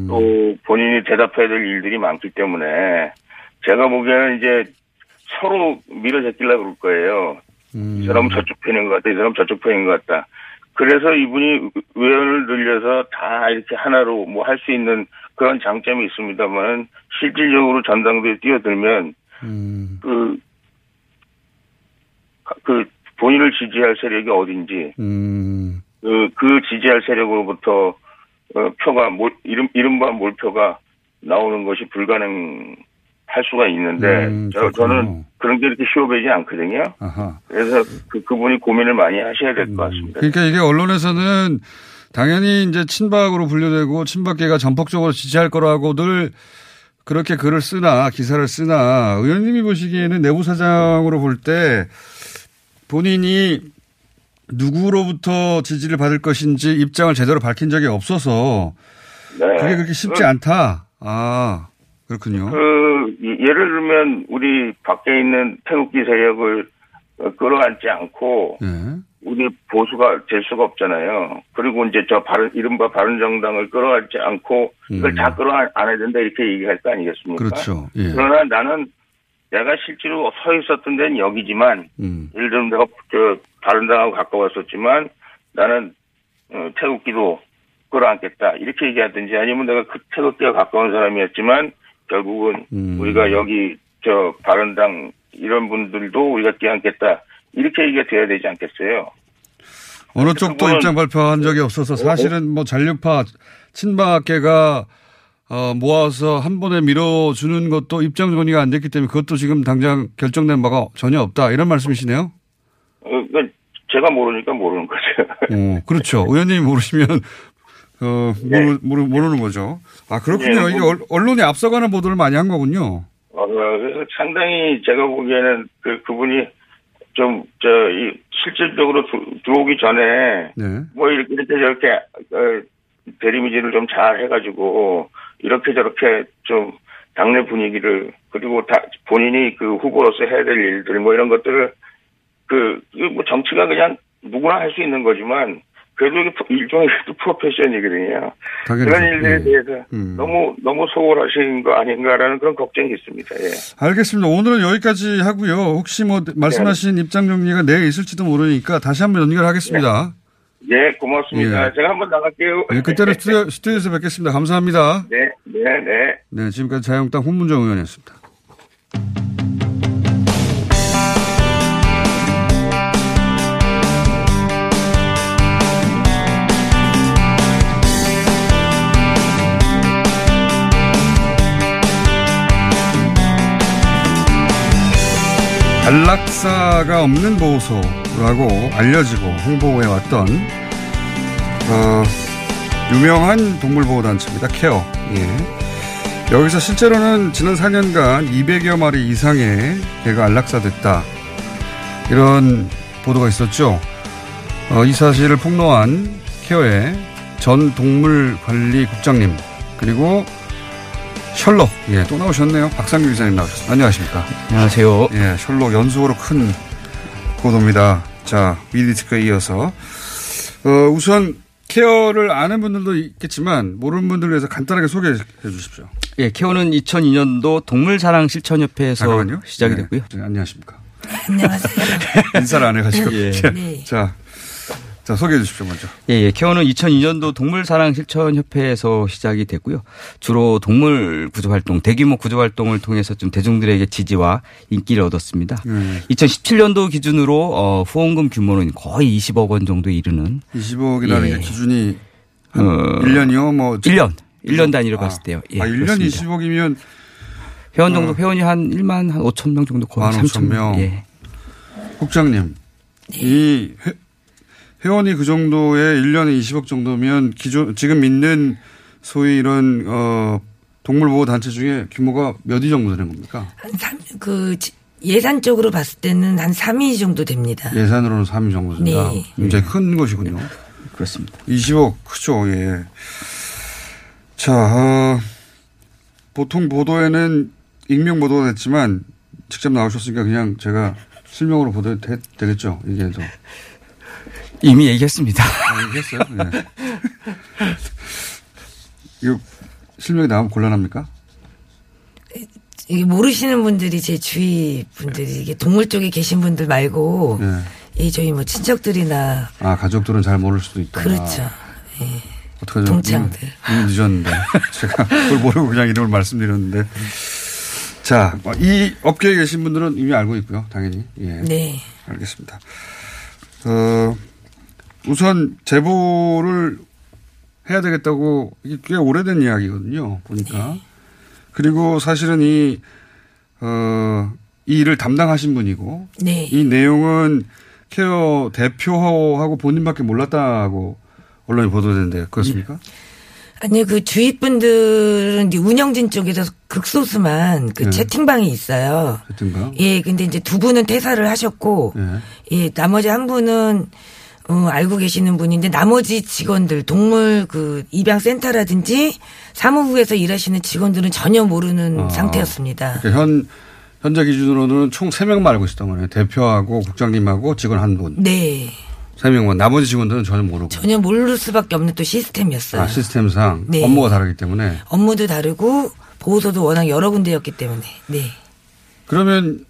또 본인이 대답해야 될 일들이 많기 때문에 제가 보기에는 이제 서로 밀어제끼려고 그럴 거예요. 이 사람은 저쪽 편인 것 같다. 이 사람은 저쪽 편인 것 같다. 그래서 이분이 외연을 늘려서 다 이렇게 하나로 할 수 있는 그런 장점이 있습니다만 실질적으로 전당대회에 뛰어들면 본인을 지지할 세력이 어딘지 그 지지할 세력으로부터 표가 이른바 몰표가 나오는 것이 불가능할 수가 있는데 저는 그런 게 이렇게 쉬워 보이지 않거든요. 아하. 그래서 그분이 고민을 많이 하셔야 될 것 같습니다. 그러니까 이게 언론에서는 당연히 이제 친박으로 분류되고 친박계가 전폭적으로 지지할 거라고 늘 그렇게 글을 쓰나 기사를 쓰나 의원님이 보시기에는 내부 사장으로 볼 때 본인이 누구로부터 지지를 받을 것인지 입장을 제대로 밝힌 적이 없어서 그게 그렇게 쉽지 않다. 아, 그렇군요. 예를 들면 우리 밖에 있는 태극기 세력을 끌어안지 않고 우리 보수가 될 수가 없잖아요. 그리고 이제 이른바 바른정당을 끌어안지 않고 이걸 다 끌어안아야 된다 이렇게 얘기할 거 아니겠습니까? 그렇죠. 예. 그러나 내가 실제로 서 있었던 데는 여기지만 예를 들면 내가 바른당하고 가까웠었지만 나는 태극기도 끌어안겠다 이렇게 얘기하든지 아니면 내가 그 태극기와 가까운 사람이었지만 결국은 우리가 여기 바른당 이런 분들도 우리가 끼안겠다 이렇게 얘기가 돼야 되지 않겠어요? 어느 쪽도 입장 발표한 적이 없어서 사실은 잔류파 친박계가 모아서 한 번에 밀어주는 것도 입장 정리가 안 됐기 때문에 그것도 지금 당장 결정된 바가 전혀 없다. 이런 말씀이시네요? 제가 모르니까 모르는 거죠. 그렇죠. 의원님이 모르시면 모르는 거죠. 아, 그렇군요. 예, 뭐, 언론이 앞서가는 보도를 많이 한 거군요. 그래서 상당히 제가 보기에는 그분이 좀, 실질적으로 들어오기 전에, 네. 뭐, 이렇게 저렇게, 대리미질을 좀 잘 해가지고, 이렇게 저렇게 좀, 당내 분위기를, 그리고 다, 본인이 그 후보로서 해야 될 일들, 뭐, 이런 것들을, 뭐, 정치가 그냥 누구나 할 수 있는 거지만, 그래도 일종의 프로페셔널이거든요. 그런 일들에 대해서 너무 소홀하신 거 아닌가라는 그런 걱정이 있습니다. 예. 알겠습니다. 오늘은 여기까지 하고요. 혹시 뭐 말씀하신 입장 정리가 내일 있을지도 모르니까 다시 한번 연결하겠습니다. 예, 고맙습니다. 제가 한번 나갈게요. 예, 그때는 스튜디오에서 뵙겠습니다. 감사합니다. 네. 네, 지금까지 자유한국당 홍문종 의원이었습니다. 안락사가 없는 보호소라고 알려지고 홍보해왔던 유명한 동물보호단체입니다. 케어. 예. 여기서 실제로는 지난 4년간 200여 마리 이상의 개가 안락사됐다. 이런 보도가 있었죠. 이 사실을 폭로한 케어의 전 동물관리국장님 그리고 셜록, 예, 또 나오셨네요. 박상규 기자님 나오셨습니다. 안녕하십니까. 안녕하세요. 예, 셜록 연속으로 큰 보도입니다. 자, 미디스크에 이어서. 우선 케어를 아는 분들도 있겠지만, 모르는 분들을 위해서 간단하게 소개해 주십시오. 예, 케어는 2002년도 동물사랑실천협회에서 잠깐만요. 시작이 됐고요. 네, 안녕하십니까. 안녕하세요. 인사를 안 해가지고. 예. 네. 자, 소개해 주십시오, 먼저. 예. 케어는 2002년도 동물사랑실천협회에서 시작이 됐고요. 주로 동물 구조활동, 대규모 구조활동을 통해서 좀 대중들에게 지지와 인기를 얻었습니다. 2017년도 기준으로 후원금 규모는 거의 20억 원 정도에 이르는. 20억이라는 게 기준이 한 1년이요? 뭐 1년 단위로 봤을 때요. 예, 1년 그렇습니다. 20억이면. 회원 정도, 회원이 한 1만 한 5천 명 정도 거의 3천 명. 예. 국장님. 네. 회원이 그 정도에 1년에 20억 정도면 지금 있는 소위 이런, 동물보호단체 중에 규모가 몇 위 정도 되는 겁니까? 예산적으로 봤을 때는 한 3위 정도 됩니다. 예산으로는 3위 정도 된다. 네. 굉장히 큰 것이군요. 네. 그렇습니다. 20억, 크죠, 예. 자, 보통 보도에는 익명 보도가 됐지만 직접 나오셨으니까 그냥 제가 실명으로 보도 되겠죠, 이게 더. 이미 얘기했습니다. 아, 얘기했어요? 네. 이거 실명이 나오면 곤란합니까? 이게 모르시는 분들이 제 주위 분들이 이게 동물 쪽에 계신 분들 말고 예, 저희 뭐 친척들이나 가족들은 잘 모를 수도 있다. 그렇죠. 예. 어떻게 하죠? 동창들. 이미 늦었는데 제가 그걸 모르고 그냥 이름을 말씀드렸는데 자, 이 업계에 계신 분들은 이미 알고 있고요, 당연히. 예. 네. 알겠습니다. 우선 제보를 해야 되겠다고 이게 꽤 오래된 이야기거든요. 보니까. 네. 그리고 사실은 이 일을 담당하신 분이고 네. 이 내용은 케어 대표하고 본인밖에 몰랐다고 언론이 보도되는데 그렇습니까? 아니요. 그 주위 분들은 이제 운영진 쪽에서 극소수만 그 채팅방이 있어요. 채팅방? 예. 근데 이제 두 분은 퇴사를 하셨고 예, 나머지 한 분은 알고 계시는 분인데 나머지 직원들 동물 그 입양센터라든지 사무부에서 일하시는 직원들은 전혀 모르는 상태였습니다. 그러니까 현재 기준으로는 총 3명만 알고 있었던 거네요. 대표하고 국장님하고 직원 한 분. 네. 3명만. 나머지 직원들은 전혀 모르고. 전혀 모를 수밖에 없는 또 시스템이었어요. 시스템상. 네. 업무가 다르기 때문에. 업무도 다르고 보호소도 워낙 여러 군데였기 때문에. 네. 그러면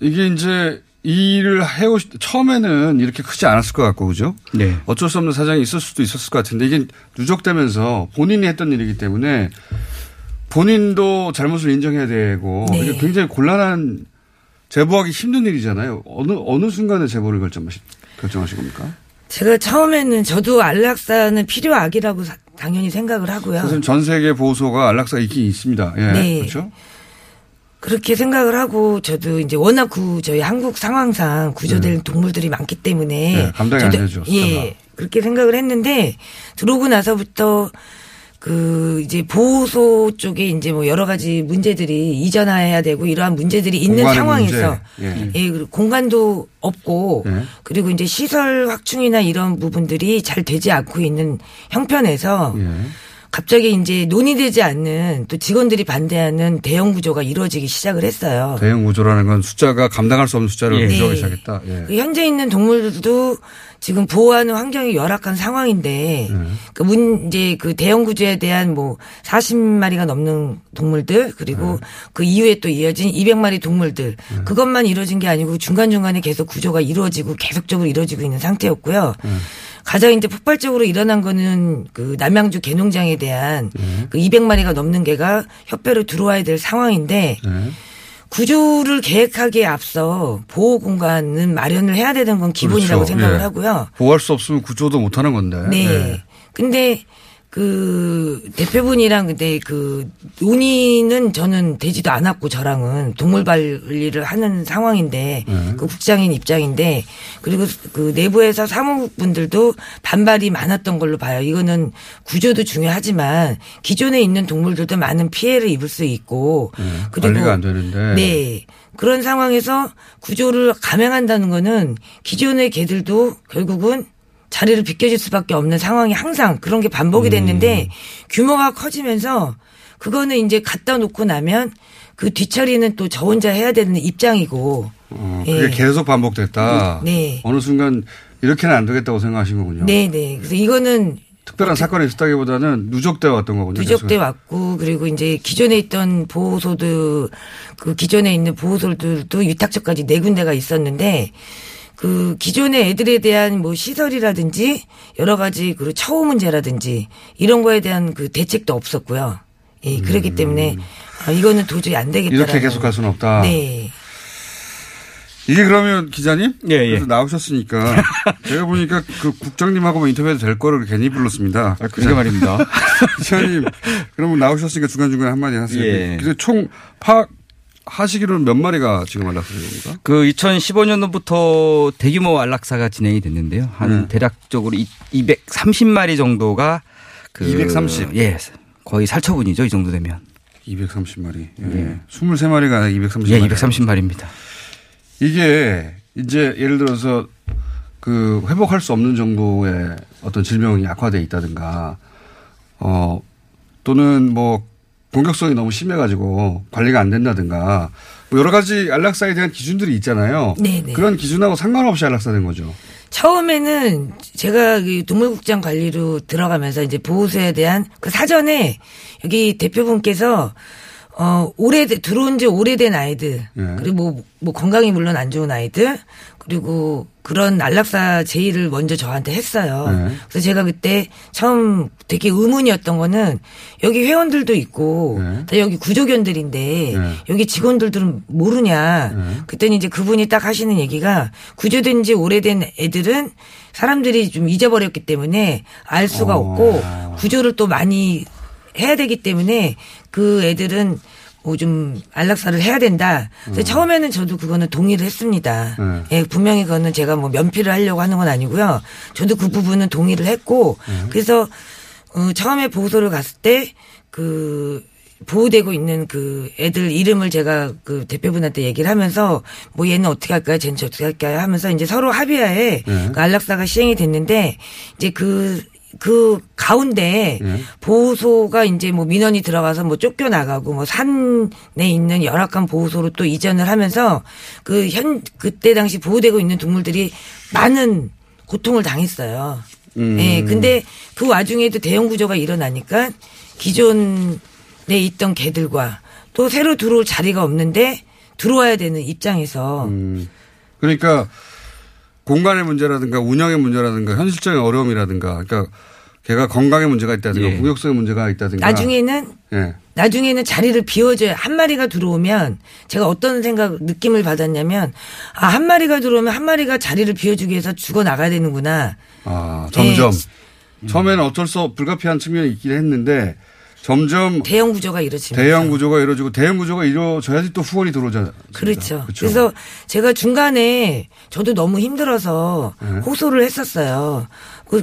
이게 이제 일을 처음에는 이렇게 크지 않았을 것 같고, 그죠? 네. 어쩔 수 없는 사정이 있을 수도 있었을 것 같은데, 이게 누적되면서 본인이 했던 일이기 때문에 본인도 잘못을 인정해야 되고, 네. 이게 굉장히 곤란한, 제보하기 힘든 일이잖아요. 어느 순간에 제보를 결정하신 겁니까? 제가 처음에는 저도 안락사는 필요악이라고 당연히 생각을 하고요. 사실 전 세계 보호소가 안락사가 있긴 있습니다. 예. 네. 그렇죠? 그렇게 생각을 하고 저도 이제 워낙 저희 한국 상황상 구조된 동물들이 많기 때문에. 네, 감당이 안 되죠. 예. 그렇게 생각을 했는데 들어오고 나서부터 그 이제 보호소 쪽에 이제 뭐 여러 가지 문제들이 이전해야 되고 이러한 문제들이 있는 상황에서 문제. 예. 예, 그리고 공간도 없고 예. 그리고 이제 시설 확충이나 이런 부분들이 잘 되지 않고 있는 형편에서 예. 갑자기 이제 논의되지 않는 또 직원들이 반대하는 대형 구조가 이루어지기 시작을 했어요. 대형 구조라는 건 숫자가 감당할 수 없는 숫자를 예. 구조하기 시작했다. 예. 그 현재 있는 동물들도 지금 보호하는 환경이 열악한 상황인데 그 이제 그 대형 구조에 대한 뭐 40마리가 넘는 동물들 그리고 그 이후에 또 이어진 200마리 동물들 그것만 이루어진 게 아니고 중간중간에 계속 구조가 이루어지고 계속적으로 이루어지고 있는 상태였고요. 가장 이제 폭발적으로 일어난 거는 그 남양주 개농장에 대한 그 200마리가 넘는 개가 협회로 들어와야 될 상황인데 구조를 계획하기에 앞서 보호 공간은 마련을 해야 되는 건 기본이라고 그렇죠. 생각을 예. 하고요. 보호할 수 없으면 구조도 못 하는 건데. 네. 예. 근데 그 대표분이랑 근데 그 논의는 저는 되지도 않았고 저랑은 동물 관리를 하는 상황인데 그 국장인 입장인데 그리고 그 내부에서 사무국분들도 반발이 많았던 걸로 봐요. 이거는 구조도 중요하지만 기존에 있는 동물들도 많은 피해를 입을 수 있고 그리고 관리가 안 되는데. 네. 그런 상황에서 구조를 감행한다는 거는 기존의 개들도 결국은 자리를 비껴질 수밖에 없는 상황이 항상 그런 게 반복이 됐는데 규모가 커지면서 그거는 이제 갖다 놓고 나면 그 뒷처리는 또 저 혼자 해야 되는 입장이고. 그게 예. 계속 반복됐다. 네. 어느 순간 이렇게는 안 되겠다고 생각하신 거군요. 네네. 그래서 이거는. 특별한 사건이 있었다기보다는 누적돼 왔던 거군요. 누적돼 왔고 그리고 이제 기존에 있던 보호소들 그 기존에 있는 보호소들도 위탁처까지 4군데가 있었는데 그 기존의 애들에 대한 뭐 시설이라든지 여러 가지 그 처우 문제라든지 이런 거에 대한 그 대책도 없었고요. 예, 그렇기 때문에 이거는 도저히 안 되겠다. 이렇게 계속할 수는 없다. 네. 이게 그러면 기자님, 예, 예. 그래서 나오셨으니까 제가 보니까 그 국장님하고 인터뷰해도 될 거를 괜히 불렀습니다. 아, 그게 말입니다. 기자님, 그러면 나오셨으니까 중간 중간 한마디 하세요. 예. 그래서 총 파악. 하시기로는 몇 마리가 지금 안락사인 겁니까? 그 2015년도부터 대규모 안락사가 진행이 됐는데요. 한 대략적으로 230마리 정도가 그 230? 예. 거의 살처분이죠. 이 정도 되면. 230마리. 예. 예. 23마리가 아니라 230마리. 예, 230마리입니다. 이게 이제 예를 들어서 그 회복할 수 없는 정도의 어떤 질병이 악화되어 있다든가 또는 뭐 공격성이 너무 심해가지고 관리가 안 된다든가 뭐 여러 가지 안락사에 대한 기준들이 있잖아요. 네네. 그런 기준하고 상관없이 안락사된 거죠. 처음에는 제가 동물국장 관리로 들어가면서 이제 보호소에 대한 그 사전에 여기 대표분께서 들어온 지 오래된 아이들 네. 그리고 뭐 건강이 물론 안 좋은 아이들 그리고 그런 안락사 제의를 먼저 저한테 했어요. 네. 그래서 제가 그때 처음 되게 의문이었던 거는 여기 회원들도 있고 네. 여기 구조견들인데 네. 여기 직원들들은 모르냐. 네. 그때는 이제 그분이 딱 하시는 얘기가 구조된 지 오래된 애들은 사람들이 좀 잊어버렸기 때문에 알 수가 없고 구조를 또 많이 해야 되기 때문에 그 애들은 뭐 좀 안락사를 해야 된다. 그래서 처음에는 저도 그거는 동의를 했습니다. 예, 분명히 그거는 제가 뭐 면피를 하려고 하는 건 아니고요. 저도 그 부분은 동의를 했고 그래서 처음에 보호소를 갔을 때 그 보호되고 있는 그 애들 이름을 제가 그 대표분한테 얘기를 하면서 뭐 얘는 어떻게 할까요? 쟤는 어떻게 할까요? 하면서 이제 서로 합의하에 그 안락사가 시행이 됐는데 이제 그 가운데 보호소가 이제 뭐 민원이 들어가서 뭐 쫓겨나가고 뭐 산에 있는 열악한 보호소로 또 이전을 하면서 그때 당시 보호되고 있는 동물들이 많은 고통을 당했어요. 네, 근데 그 와중에도 대형 구조가 일어나니까 기존에 있던 개들과 또 새로 들어올 자리가 없는데 들어와야 되는 입장에서. 그러니까. 공간의 문제라든가 운영의 문제라든가 현실적인 어려움이라든가 그러니까 걔가 건강에 문제가 있다든가 예. 공격성의 문제가 있다든가 나중에는 자리를 비워줘야 한 마리가 들어오면 제가 어떤 느낌을 받았냐면 한 마리가 들어오면 한 마리가 자리를 비워주기 위해서 죽어나가야 되는구나. 점점. 예. 처음에는 어쩔 수 불가피한 측면이 있긴 했는데 점점 대형 구조가 이루어지고 대형 구조가 이루어져야지 또 후원이 들어오잖아요. 그렇죠. 그렇죠. 그래서 제가 중간에 저도 너무 힘들어서 네. 호소를 했었어요.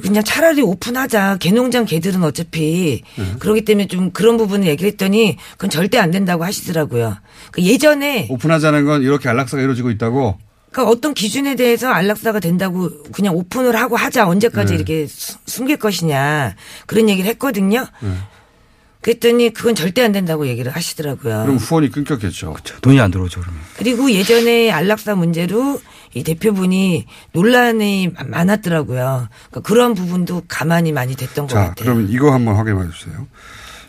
그냥 차라리 오픈하자. 개농장 개들은 어차피 그러기 때문에 좀 그런 부분을 얘기를 했더니 그건 절대 안 된다고 하시더라고요. 그 예전에 오픈하자는 건 이렇게 안락사가 이루어지고 있다고. 그러니까 어떤 기준에 대해서 안락사가 된다고 그냥 오픈을 하고 하자. 언제까지 이렇게 숨길 것이냐 그런 얘기를 했거든요. 그랬더니 그건 절대 안 된다고 얘기를 하시더라고요. 그럼 후원이 끊겼겠죠. 그렇죠. 돈이 안 들어오죠. 그러면. 그리고 예전에 안락사 문제로 이 대표분이 논란이 많았더라고요. 그러니까 그런 부분도 가만히 많이 됐던 것 같아요. 그럼 이거 한번 확인해 주세요.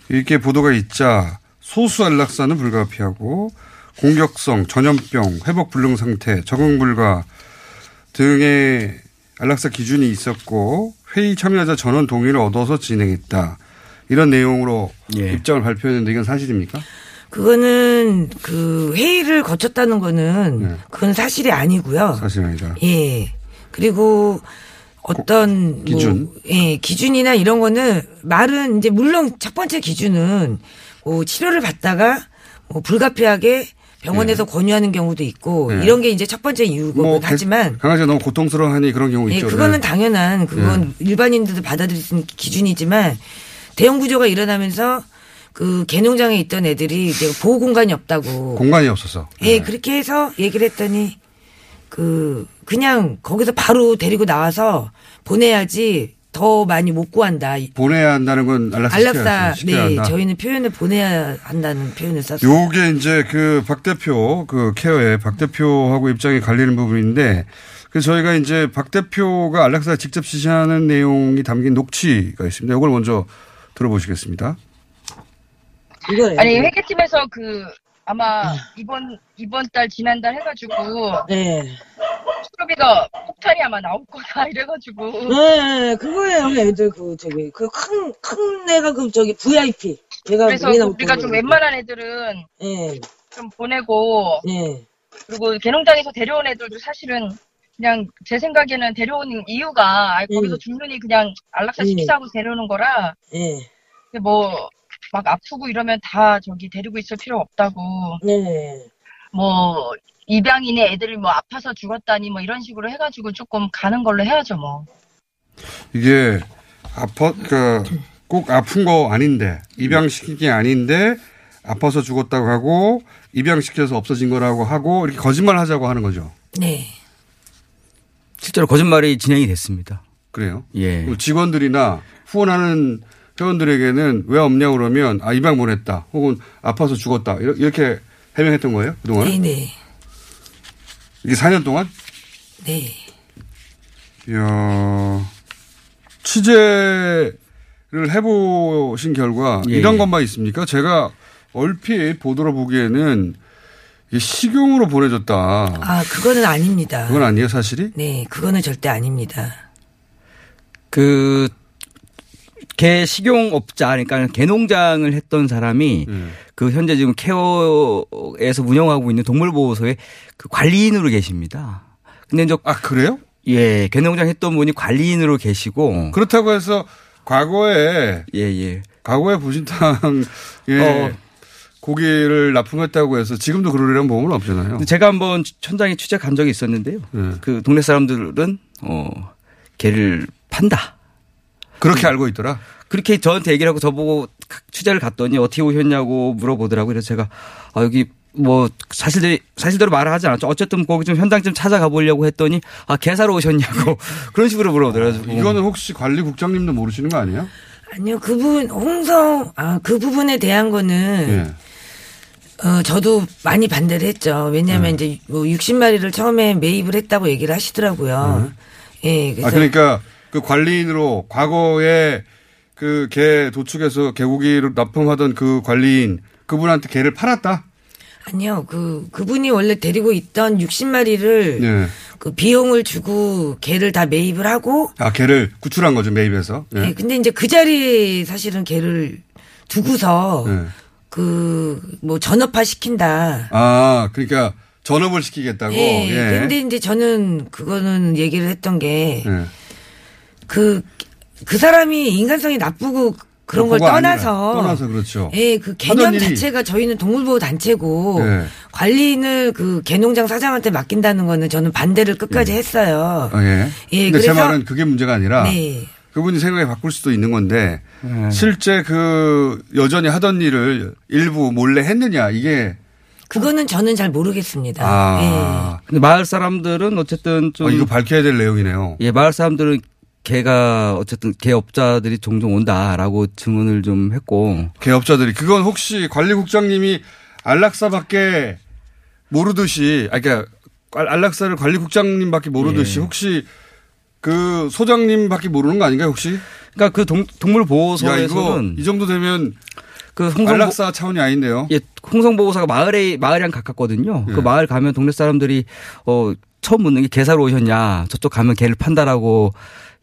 이렇게 보도가 있자 소수 안락사는 불가피하고 공격성, 전염병, 회복 불능 상태, 적응 불가 등의 안락사 기준이 있었고 회의 참여자 전원 동의를 얻어서 진행했다. 이런 내용으로 입장을 발표했는데 이건 사실입니까? 그거는 그 회의를 거쳤다는 거는 그건 사실이 아니고요. 사실이 아니다. 예. 그리고 어떤 기준, 뭐 예 기준이나 이런 거는 말은 이제 물론 첫 번째 기준은 뭐 치료를 받다가 뭐 불가피하게 병원에서 권유하는 경우도 있고 이런 게 이제 첫 번째 이유고 뭐 하지만 강아지가 너무 고통스러워하니 그런 경우 있죠. 그거는 당연한 그건 일반인들도 받아들일 수 있는 기준이지만. 대형 구조가 일어나면서 그 개농장에 있던 애들이 이제 보호 공간이 없다고. 공간이 없어서. 예, 그렇게 해서 얘기를 했더니 그냥 거기서 바로 데리고 나와서 보내야지 더 많이 못 구한다. 보내야 한다는 건 안락사. 네, 저희는 표현을 보내야 한다는 표현을 썼어요. 요게 이제 그 박 대표 그 케어에 박 대표하고 입장이 갈리는 부분인데 그래서 저희가 이제 박 대표가 안락사 직접 지시하는 내용이 담긴 녹취가 있습니다. 이걸 먼저 들어보시겠습니다. 아니 회계팀에서 그 아마 이번 달 지난달 해가지고 네 수료비가 폭탄이 아마 나올 거다 이래가지고 네 그거예요 애들 그 저기 그 큰 애가 그 저기 VIP 제가 그래서 우리가 좀 웬만한 애들은 네 좀 보내고 네 그리고 개농장에서 데려온 애들도 사실은 그냥 제 생각에는 데려온 이유가 거기서 죽느니 그냥 안락사 시키자고 데려오는 거라 근데 뭐 막 아프고 이러면 다 저기 데리고 있을 필요 없다고 뭐 입양인의 애들이 뭐 아파서 죽었다니 뭐 이런 식으로 해가지고 조금 가는 걸로 해야죠 뭐 이게 그러니까 꼭 아픈 거 아닌데 입양시킨 게 아닌데 아파서 죽었다고 하고 입양시켜서 없어진 거라고 하고 이렇게 거짓말 하자고 하는 거죠 네 실제로 거짓말이 진행이 됐습니다. 그래요? 예. 직원들이나 후원하는 회원들에게는 왜 없냐 그러면 아 입양 보냈다 혹은 아파서 죽었다 이렇게 해명했던 거예요 그동안? 네네. 이게 4년 동안? 네. 이야 취재를 해보신 결과 이런 것만 있습니까? 제가 얼핏 보도로 보기에는 식용으로 보내줬다. 아, 그거는 아닙니다. 그건 아니에요, 사실이? 네, 그거는 절대 아닙니다. 개 식용업자, 그러니까 개농장을 했던 사람이 그 현재 지금 케어에서 운영하고 있는 동물보호소의 그 관리인으로 계십니다. 근데 이제 그래요? 예, 개농장 했던 분이 관리인으로 계시고 그렇다고 해서 과거에 과거에 부신탕 고기를 납품했다고 해서 지금도 그러려면 보험은 없잖아요. 제가 한번 현장에 취재 간 적이 있었는데요. 그 동네 사람들은 개를 판다. 그렇게 알고 있더라. 그렇게 저한테 얘기를 하고 저보고 취재를 갔더니 어떻게 오셨냐고 물어보더라고요. 그래서 제가 여기 뭐 사실대로 말을 하지 않았죠. 어쨌든 거기 좀 현장 좀 찾아가 보려고 했더니 개 사러 오셨냐고 그런 식으로 물어보더라고요. 이거는 혹시 관리국장님도 모르시는 거 아니에요? 아니요. 그 부분에 대한 거는 저도 많이 반대를 했죠. 왜냐하면 이제 뭐 60마리를 처음에 매입을 했다고 얘기를 하시더라고요. 예. 그래서 그러니까 그 관리인으로 과거에 그 개 도축에서 개고기를 납품하던 그 관리인 그분한테 개를 팔았다? 아니요. 그분이 원래 데리고 있던 60마리를 그 비용을 주고 개를 다 매입을 하고. 아, 개를 구출한 거죠, 매입해서. 예. 네, 근데 이제 그 자리에 사실은 개를 두고서 뭐 전업화 시킨다. 아, 그러니까 전업을 시키겠다고. 네, 예. 근데 이제 저는 그거는 얘기를 했던 게 그 사람이 인간성이 나쁘고 그런 걸 떠나서 그렇죠. 예, 그 개념 자체가 저희는 동물보호 단체고 예. 관리인을 그 개농장 사장한테 맡긴다는 거는 저는 반대를 끝까지 예. 했어요. 예. 예, 근데 그래서 제 말은 그게 문제가 아니라 네. 그분이 생각이 바꿀 수도 있는 건데 예. 실제 그 여전히 하던 일을 일부 몰래 했느냐 이게 그거는 저는 잘 모르겠습니다. 아. 예. 근데 마을 사람들은 어쨌든 좀 이거 밝혀야 될 내용이네요. 예, 마을 사람들은 개가 어쨌든 개업자들이 종종 온다라고 증언을 좀 했고 개업자들이 그건 혹시 관리국장님이 안락사밖에 모르듯이 아 그러니까 안락사를 관리국장님밖에 모르듯이 예. 혹시 그 소장님밖에 모르는 거 아닌가요 혹시? 그러니까 그 동물보호소에서는 이 정도 되면 그 안락사 차원이 아닌데요. 예, 홍성보호사가 마을이랑 가깝거든요. 예. 그 마을 가면 동네 사람들이 처음 묻는 게 개사로 오셨냐 저쪽 가면 개를 판다라고.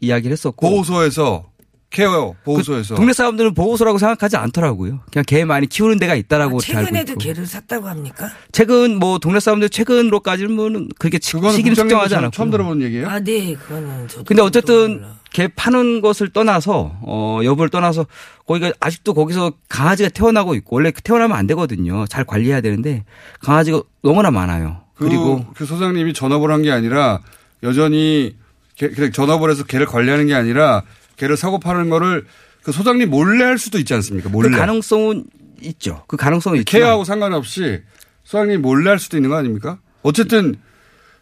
이야기를 했었고. 보호소에서 케어 보호소에서. 그 동네 사람들은 보호소라고 생각하지 않더라고요. 그냥 개 많이 키우는 데가 있다라고. 아, 최근에도 개를 샀다고 합니까? 최근 뭐 동네 사람들 최근으로까지는 뭐 그게 책임 측정하지 않았고. 처음 들어본 얘기예요? 아, 네, 그거는 저도. 근데 어쨌든 개 파는 것을 떠나서 여부를 떠나서 거기가 아직도 거기서 강아지가 태어나고 있고 원래 태어나면 안 되거든요. 잘 관리해야 되는데 강아지가 너무나 많아요. 그리고 그 소장님이 전업을 한 게 아니라 여전히. 그래 전업을 해서 개를 관리하는 게 아니라 개를 사고 파는 거를 그 소장님 몰래 할 수도 있지 않습니까? 몰래. 그 가능성은 있죠. 그 가능성은 있죠. 케어하고 상관없이 소장님 몰래 할 수도 있는 거 아닙니까? 어쨌든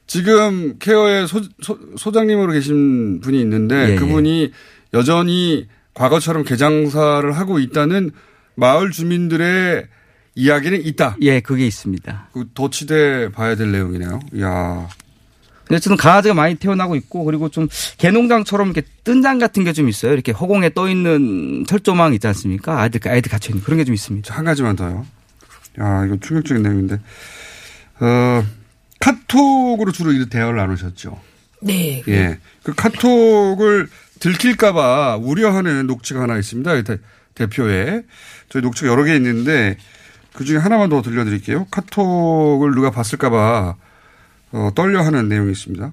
지금 케어의 소장님으로 계신 분이 있는데 예, 그분이 예. 여전히 과거처럼 개 장사를 하고 있다는 마을 주민들의 이야기는 있다. 예, 그게 있습니다. 그 도치돼 봐야 될 내용이네요. 이야. 어쨌든 강아지가 많이 태어나고 있고 그리고 좀 개농장처럼 이렇게 뜬장 같은 게 좀 있어요. 이렇게 허공에 떠 있는 철조망 있지 않습니까? 아이들 갇혀 있는 그런 게 좀 있습니다. 한 가지만 더요. 야, 이거 충격적인 내용인데. 카톡으로 주로 이 대화를 나누셨죠. 네. 예. 그 카톡을 들킬까봐 우려하는 녹취가 하나 있습니다. 대표에 저희 녹취가 여러 개 있는데 그 중에 하나만 더 들려드릴게요. 카톡을 누가 봤을까봐. 떨려하는 내용이 있습니다.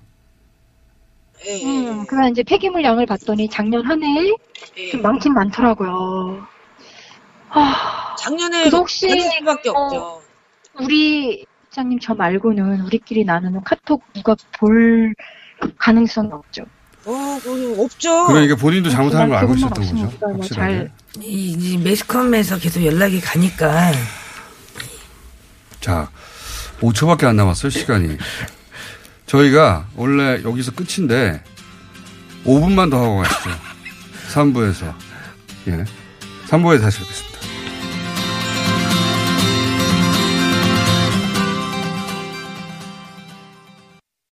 그래서 이제 폐기물 양을 봤더니 작년 한 해에 좀 많긴 많더라고요. 작년에 혹시 밖에 없죠. 우리 부장님 저 말고는 우리끼리 나누는 카톡 누가 볼 가능성은 없죠. 없죠. 그러니까 본인도 잘못하는 걸 알고 있었던 거죠. 확실하게. 이 매스컴에서 계속 연락이 가니까. 자. 5초밖에 안 남았어요, 시간이. 저희가 원래 여기서 끝인데 5분만 더 하고 가시죠. 3부에서. 예. 3부에서 다시 뵙겠습니다.